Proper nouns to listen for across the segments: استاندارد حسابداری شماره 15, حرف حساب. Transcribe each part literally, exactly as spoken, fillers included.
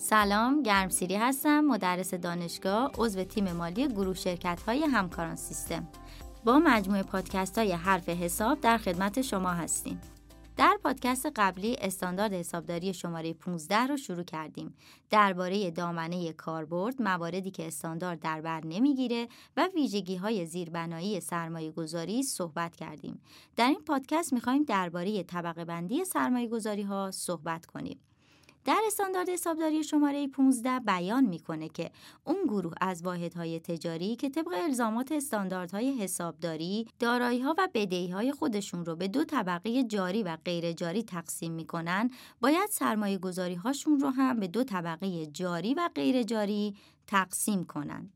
سلام، گرمسیری هستم، مدرس دانشگاه، عضو تیم مالی گروه شرکت‌های همکاران سیستم. با مجموعه پادکست‌های حرف حساب در خدمت شما هستیم. در پادکست قبلی استاندارد حسابداری شماره پانزده رو شروع کردیم. درباره دامنه کاربرد، مواردی که استاندارد در بر نمیگیره و ویژگی‌های زیربنایی سرمایه‌گذاری صحبت کردیم. در این پادکست می‌خوایم درباره طبقه‌بندی سرمایه‌گذاری‌ها صحبت کنیم. در استاندارد حسابداری شماره پانزده بیان میکنه که اون گروه از واحدهای تجاری که طبق الزامات استانداردهای حسابداری دارایی‌ها و بدهی‌های خودشون رو به دو طبقه جاری و غیر جاری تقسیم میکنن، باید سرمایه‌گذاری‌هاشون رو هم به دو طبقه جاری و غیر جاری تقسیم کنن.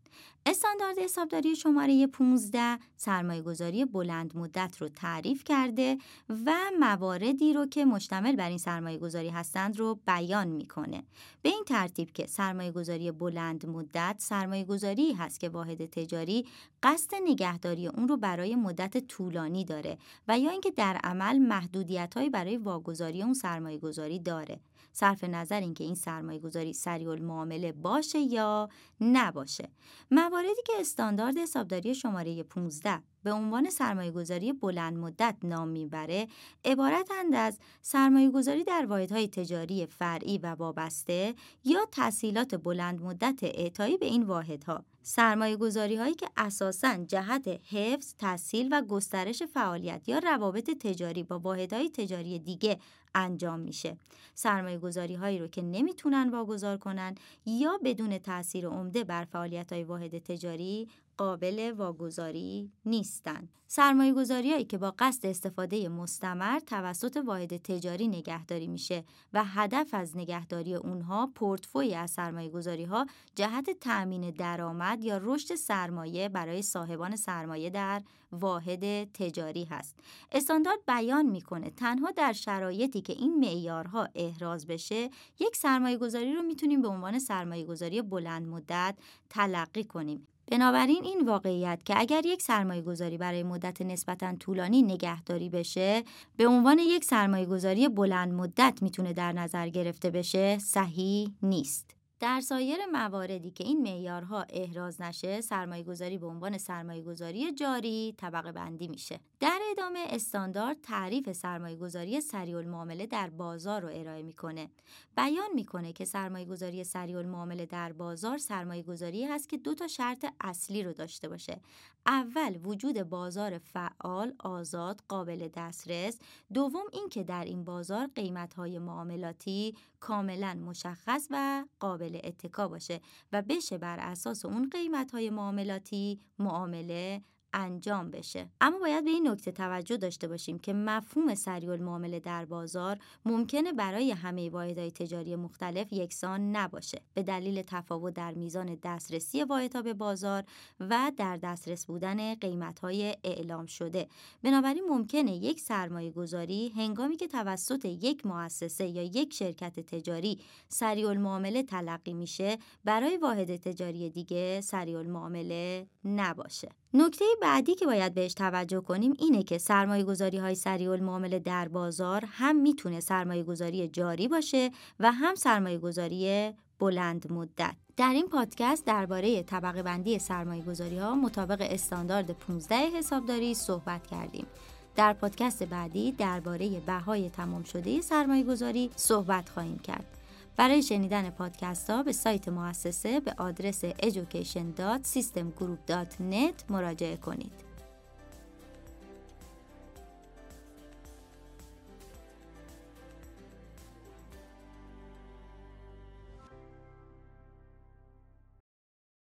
استاندارد حسابداری شماره پانزده سرمایه‌گذاری بلند مدت رو تعریف کرده و مواردی رو که مشتمل بر این سرمایه‌گذاری هستند رو بیان می‌کنه. به این ترتیب که سرمایه‌گذاری بلند مدت سرمایه‌گذاری هست که واحد تجاری قصد نگهداری اون رو برای مدت طولانی داره و یا اینکه در عمل محدودیت‌هایی برای واگذاری اون سرمایه‌گذاری داره، صرف نظر اینکه این سرمایه‌گذاری سریع‌المعامله باشه یا نباشه. مواردی که استاندارد حسابداری شماره پانزده به عنوان سرمایه‌گذاری بلند مدت نام میبره، عبارتند از سرمایه‌گذاری در واحدهای تجاری فرعی و وابسته یا تسهیلات بلند مدت اعطایی به این واحدها، سرمایه‌گذاری‌هایی که اساساً جهت حفظ، تسهیل و گسترش فعالیت یا روابط تجاری با واحدهای تجاری دیگه انجام میشه، سرمایه‌گذاری‌هایی رو که نمیتونن واگذار کنن یا بدون تأثیر عمده بر فعالیت‌های واحد تجاری قابل واگذاری نیستند. سرمایه‌گذاری‌هایی که با قصد استفاده مستمر توسط واحد تجاری نگهداری میشه و هدف از نگهداری اونها پورتفوی از سرمایه‌گذاری‌ها جهت تأمین درآمد یا رشد سرمایه برای صاحبان سرمایه در واحد تجاری هست. استاندارد بیان میکنه تنها در شرایطی که این معیارها احراز بشه، یک سرمایه‌گذاری رو میتونیم به عنوان سرمایه‌گذاری بلند مدت تلقی کنیم. بنابراین این واقعیت که اگر یک سرمایه‌گذاری برای مدت نسبتاً طولانی نگهداری بشه، به عنوان یک سرمایه‌گذاری بلند مدت میتونه در نظر گرفته بشه، صحیح نیست. در سایر مواردی که این معیارها احراز نشه، سرمایه‌گذاری به عنوان سرمایه‌گذاری جاری طبقه بندی میشه. در ادامه استاندارد تعریف سرمایه‌گذاری سریع‌المعامله در بازار رو ارائه میکنه. بیان میکنه که سرمایه‌گذاری سریع‌المعامله در بازار سرمایه‌گذاری هست که دو تا شرط اصلی رو داشته باشه. اول، وجود بازار فعال، آزاد، قابل دسترس. دوم، اینکه در این بازار قیمت‌های معاملاتی کاملاً مشخص و قابل اتکا باشه و بشه بر اساس اون قیمت‌های معاملاتی معامله انجام بشه. اما باید به این نکته توجه داشته باشیم که مفهوم سریع‌المعامله در بازار ممکنه برای همه واحدهای تجاری مختلف یکسان نباشه، به دلیل تفاوت در میزان دسترسی واحدها به بازار و در دسترس بودن قیمت‌های اعلام شده. بنابراین ممکنه یک سرمایه‌گذاری هنگامی که توسط یک مؤسسه یا یک شرکت تجاری سریع‌المعامله تلقی میشه، برای واحد تجاری دیگه سریع‌المعامله نباشه. نکته بعدی که باید بهش توجه کنیم اینه که سرمایه‌گذاری‌های سریع‌المعامله در بازار هم میتونه سرمایه‌گذاری جاری باشه و هم سرمایه‌گذاری بلند مدت. در این پادکست درباره طبقه بندی سرمایه‌گذاری‌ها مطابق استاندارد پانزده حسابداری صحبت کردیم. در پادکست بعدی درباره بهای تمام شده سرمایه‌گذاری صحبت خواهیم کرد. برای شنیدن پادکست‌ها به سایت مؤسسه به آدرس education dot system group dot net مراجعه کنید.